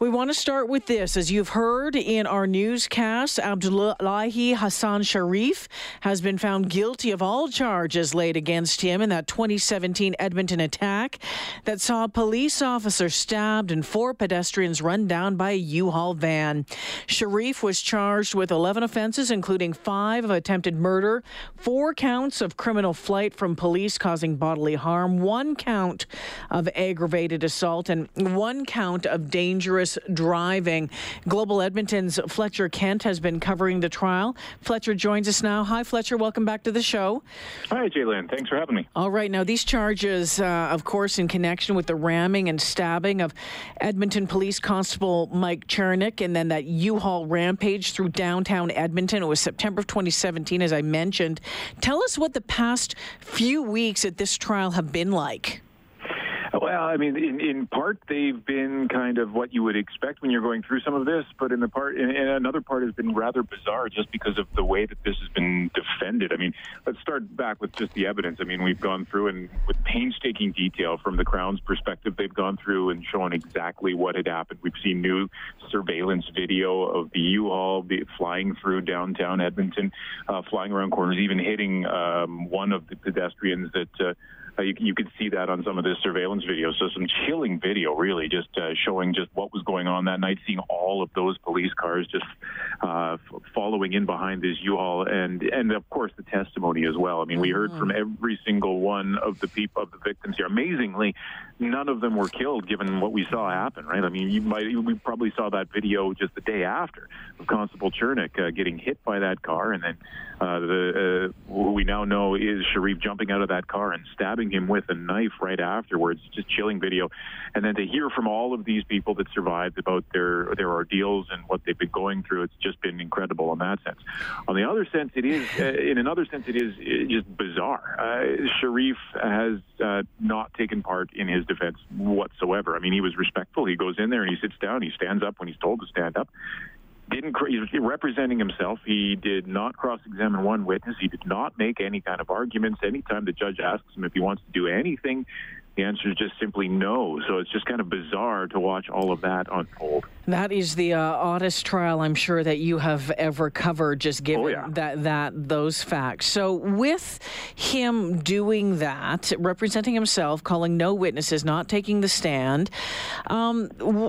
We want to start with this. As you've heard in our newscast, Abdullahi Hassan Sharif has been found guilty of all charges laid against him in that 2017 Edmonton attack that saw a police officer stabbed and 4 pedestrians run down by a U-Haul van. Sharif was charged with 11 offenses, including 5 of attempted murder, 4 counts of criminal flight from police causing bodily harm, 1 count of aggravated assault, and 1 count of dangerous driving. Global Edmonton's Fletcher Kent has been covering the trial. Fletcher joins us now. Hi, Fletcher. Welcome back to the show. Hi, Jaylen. Thanks for having me. All right. Now, these charges, of course, in connection with the ramming and stabbing of Edmonton Police Constable Mike Chernyk, and then that U-Haul rampage through downtown Edmonton. It was September of 2017, as I mentioned. Tell us what the past few weeks at this trial have been like. Well, I mean, in part, they've been kind of what you would expect when you're going through some of this, but in another part has been rather bizarre just because of the way that this has been defended. I mean, let's start back with just the evidence. I mean, we've gone through and with painstaking detail from the Crown's perspective, they've gone through and shown exactly what had happened. We've seen new surveillance video of the U-Haul flying through downtown Edmonton, flying around corners, even hitting one of the pedestrians that... You could see that on some of the surveillance video. So some chilling video, really, just showing just what was going on that night, seeing all of those police cars just following in behind this U-Haul, and of course the testimony as well. I mean, we heard from every single one of the people, of the victims here. Amazingly, none of them were killed, given what we saw happen, right? I mean, we probably saw that video just the day after of Constable Chernyk getting hit by that car, and then who we now know is Sharif jumping out of that car and stabbing him with a knife right afterwards. Just chilling video, and then to hear from all of these people that survived about their ordeals and what they've been going through, it's just been incredible in that sense. On the other sense, it is in another sense it is just bizarre. Sharif has not taken part in his defense whatsoever. I mean, he was respectful. He goes in there and he sits down. He stands up when he's told to stand up. He's representing himself. He did not cross-examine one witness. He did not make any kind of arguments. Anytime the judge asks him if he wants to do anything, the answer is just simply no. So it's just kind of bizarre to watch all of that unfold. That is the oddest trial I'm sure that you have ever covered, just given those facts. So with him doing that, representing himself, calling no witnesses, not taking the stand, I don't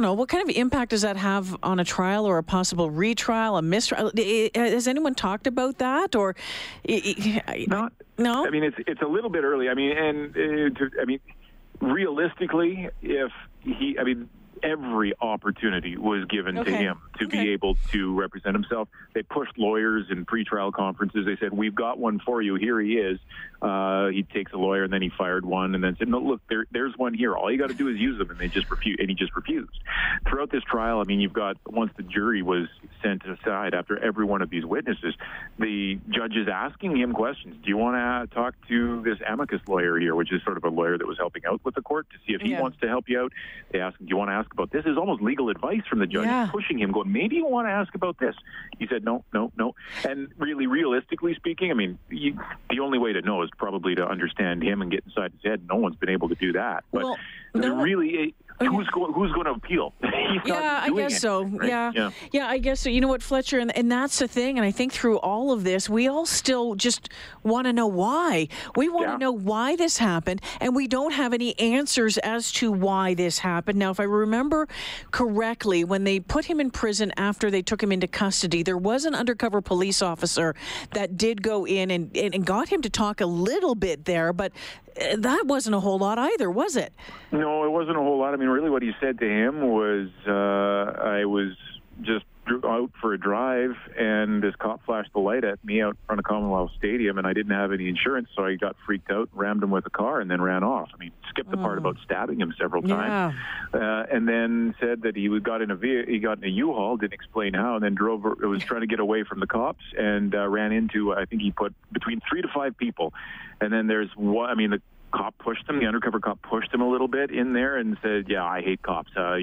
know, what kind of impact does that have on a trial or a possible retrial, a mistrial? Has anyone talked about that? Or no? I mean, it's a little bit early. I mean, realistically, every opportunity was given to him to be able to represent himself. They pushed lawyers in pretrial conferences. They said, "We've got one for you. Here he is." He takes a lawyer, and then he fired one, and then said, "No, look, there's one here. All you got to do is use them," and they just refused. And he just refused. Throughout this trial, I mean, you've got, once the jury was sent aside after every one of these witnesses, the judge is asking him questions. Do you want to talk to this amicus lawyer here, which is sort of a lawyer that was helping out with the court, to see if he wants to help you out? They ask him, "Do you want to ask about this?" Is almost legal advice from the judge, pushing him, going, "Maybe you want to ask about this." He said, no. And really, realistically speaking, I mean, the only way to know is probably to understand him and get inside his head. No one's been able to do that. But really, who's going to appeal? Right? I guess so. You know what, Fletcher, and that's the thing, and I think through all of this, we all still just want to know why. We want to know why this happened, and we don't have any answers as to why this happened. Now, if I remember correctly, when they put him in prison after they took him into custody, there was an undercover police officer that did go in and got him to talk a little bit there, but that wasn't a whole lot either, was it? No, it wasn't a whole lot. I mean, really what he said to him was, I was just out for a drive, and this cop flashed the light at me out in front of Commonwealth Stadium, and I didn't have any insurance, so I got freaked out, rammed him with a car, and then ran off. I mean, skipped the part about stabbing him several times, and then said that he got in a U-Haul, didn't explain how, and then was trying to get away from the cops, and ran into, I think he put between 3 to 5 people, and then there's one. I mean, the undercover cop pushed him a little bit in there and said, I hate cops, how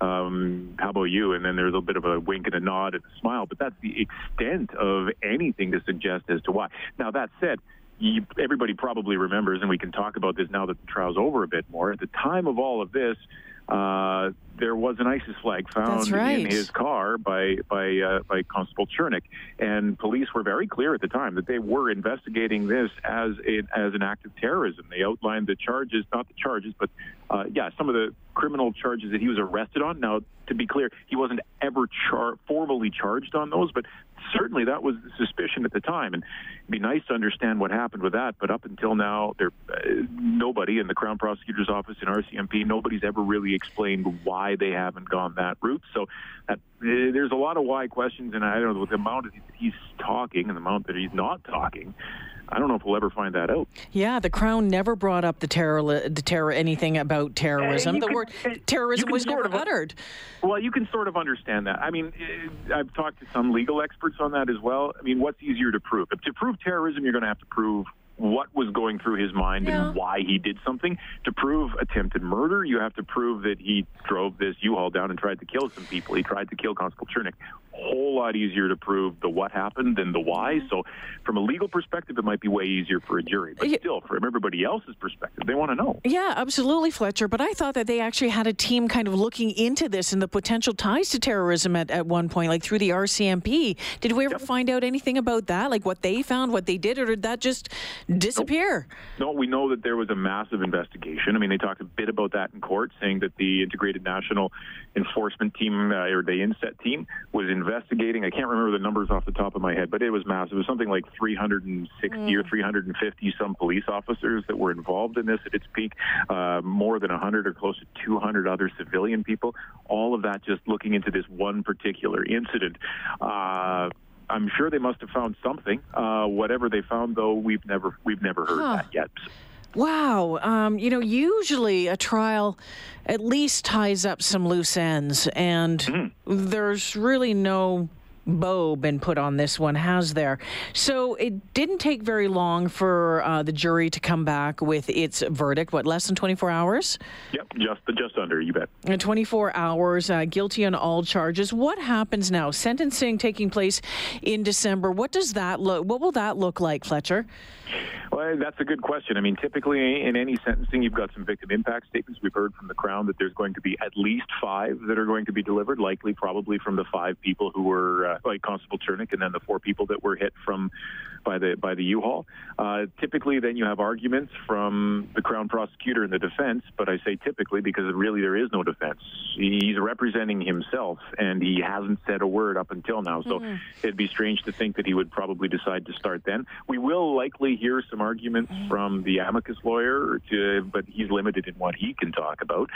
about you? And then there's a bit of a wink and a nod and a smile, but that's the extent of anything to suggest as to why. Now, that said, everybody probably remembers, and we can talk about this now that the trial's over a bit more. At the time of all of this, there was an ISIS flag found in his car by Constable Chernyk, and police were very clear at the time that they were investigating this as an act of terrorism. They outlined the charges, not the charges, but some of the criminal charges that he was arrested on. Now, to be clear, he wasn't ever formally charged on those, but certainly that was the suspicion at the time, and it'd be nice to understand what happened with that. But up until now, nobody in the Crown Prosecutor's Office and RCMP, nobody's ever really explained why they haven't gone that route. So there's a lot of why questions, and I don't know, with the amount that he's talking and the amount that he's not talking, I don't know if we'll ever find that out. Yeah, the Crown never brought up anything about terrorism. The word terrorism was never uttered. Well, you can sort of understand that. I mean, I've talked to some legal experts on that as well. I mean, what's easier to prove? To prove terrorism, you're going to have to prove what was going through his mind and why he did something. To prove attempted murder, you have to prove that he drove this U-Haul down and tried to kill some people. He tried to kill Constable Chernyk. Whole lot easier to prove the what happened than the why. So from a legal perspective, it might be way easier for a jury. But still, from everybody else's perspective, they want to know. Yeah, absolutely, Fletcher. But I thought that they actually had a team kind of looking into this and the potential ties to terrorism at one point, like through the RCMP. Did we ever find out anything about that? Like what they found, what they did, or did that just disappear? No, we know that there was a massive investigation. I mean, they talked a bit about that in court, saying that the Integrated National Enforcement Team, or the INSET team, was investigating. I can't remember the numbers off the top of my head, but it was massive. It was something like 360 or 350 some police officers that were involved in this at its peak, more than 100 or close to 200 other civilian people. All of that just looking into this one particular incident. I'm sure they must have found something. Whatever they found, though, we've never heard that yet. Wow. You know, usually a trial at least ties up some loose ends, and there's really no bow been put on this one, has there? So it didn't take very long for the jury to come back with its verdict. What, less than 24 hours? Yep, just under, you bet. 24 hours, guilty on all charges. What happens now? Sentencing taking place in December. What will that look like, Fletcher? Well, that's a good question. I mean, typically in any sentencing, you've got some victim impact statements. We've heard from the Crown that there's going to be at least 5 that are going to be delivered, likely probably from the 5 people who were like Constable Chernyk, and then the 4 people that were hit by the U-Haul. Typically, then you have arguments from the Crown Prosecutor and the defense, but I say typically because really there is no defense. He's representing himself, and he hasn't said a word up until now, so it'd be strange to think that he would probably decide to start then. We will likely hear some arguments from the amicus lawyer, but he's limited in what he can talk about,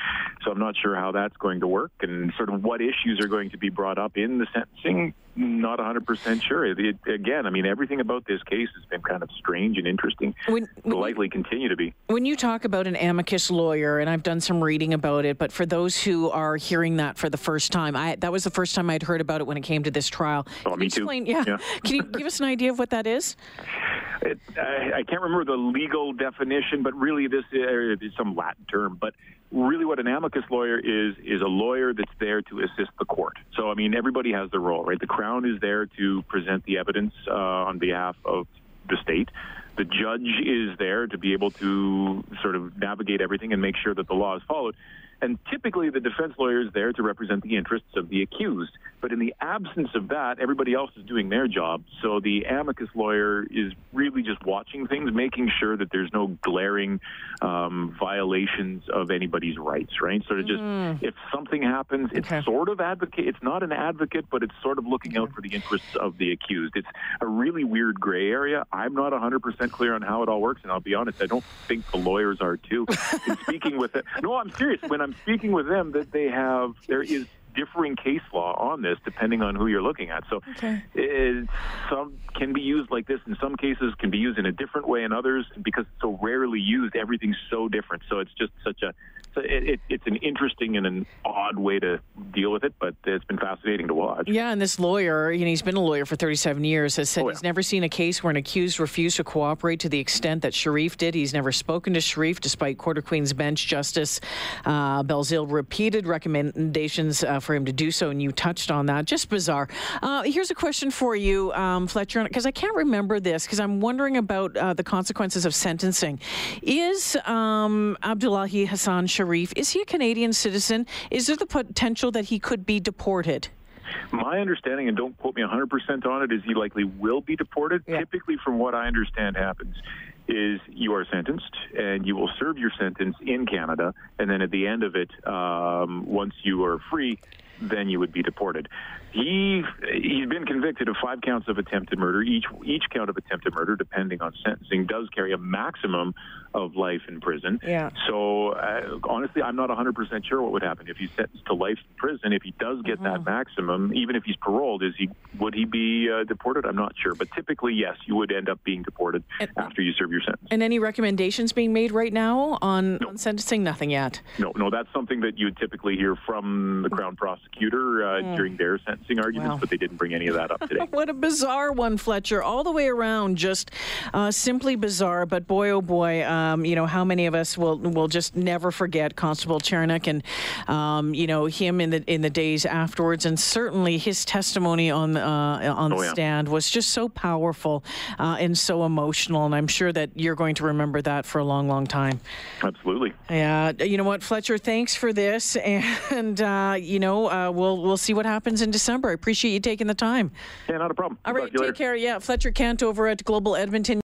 so I'm not sure how that's going to work and sort of what issues are going to be brought up in the sentencing. Not 100% sure. Again, I mean, everything about this case has been kind of strange and interesting. Will likely continue to be. When you talk about an amicus lawyer, and I've done some reading about it, but for those who are hearing that for the first time, that was the first time I'd heard about it when it came to this trial. Oh, me too. Yeah. Can you give us an idea of what that is? I can't remember the legal definition, but really this is some Latin term, but really what an amicus lawyer is a lawyer that's there to assist the court. So, I mean, everybody has their role, right? The Crown is there to present the evidence on behalf of the state. The judge is there to be able to sort of navigate everything and make sure that the law is followed. And typically the defense lawyer is there to represent the interests of the accused. But in the absence of that, everybody else is doing their job. So the amicus lawyer is really just watching things, making sure that there's no glaring violations of anybody's rights, right? So just if something happens, it's sort of advocate. It's not an advocate, but it's sort of looking out for the interests of the accused. It's a really weird gray area. I'm not 100% clear on how it all works, and I'll be honest, I don't think the lawyers are too. In speaking with them, no, I'm serious. When I'm speaking with them, that they have, there is differing case law on this depending on who you're looking at. So some can be used like this in some cases, can be used in a different way in others, and because it's so rarely used, everything's so different. So it's just such a, it's an interesting and an odd way to deal with it, but it's been fascinating to watch. Yeah, and this lawyer, you know, he's been a lawyer for 37 years, has said he's never seen a case where an accused refused to cooperate to the extent that Sharif did. He's never spoken to Sharif, despite Court of Queen's Bench Justice Belzile repeated recommendations for him to do so, and you touched on that. Just bizarre. Here's a question for you, Fletcher, because I can't remember this, because I'm wondering about the consequences of sentencing. Is Abdullahi Hassan Sharif, is he a Canadian citizen? Is there the potential that he could be deported? My understanding, and don't quote me 100% on it, is he likely will be deported. Yeah. Typically, from what I understand happens, is you are sentenced and you will serve your sentence in Canada, and then at the end of it, once you are free, then you would be deported. He's been convicted of 5 counts of attempted murder. Each count of attempted murder, depending on sentencing, does carry a maximum of life in prison. Yeah. So, honestly, I'm not 100% sure what would happen if he's sentenced to life in prison. If he does get that maximum, even if he's paroled, would he be deported? I'm not sure. But typically, yes, you would end up being deported after you serve your sentence. And any recommendations being made right now on sentencing? Nothing yet. No, that's something that you would typically hear from the Crown prosecutor during their sentencing arguments, but they didn't bring any of that up today. What a bizarre one, Fletcher. All the way around, just simply bizarre. But boy, oh boy, you know, how many of us will just never forget Constable Chernyk and you know, him in the days afterwards, and certainly his testimony on the stand was just so powerful and so emotional. And I'm sure that you're going to remember that for a long, long time. Absolutely. Yeah. You know what, Fletcher? Thanks for this, and you know, we'll see what happens in December. I appreciate you taking the time. Yeah, not a problem. All right, take care. Yeah, Fletcher Kent over at Global Edmonton.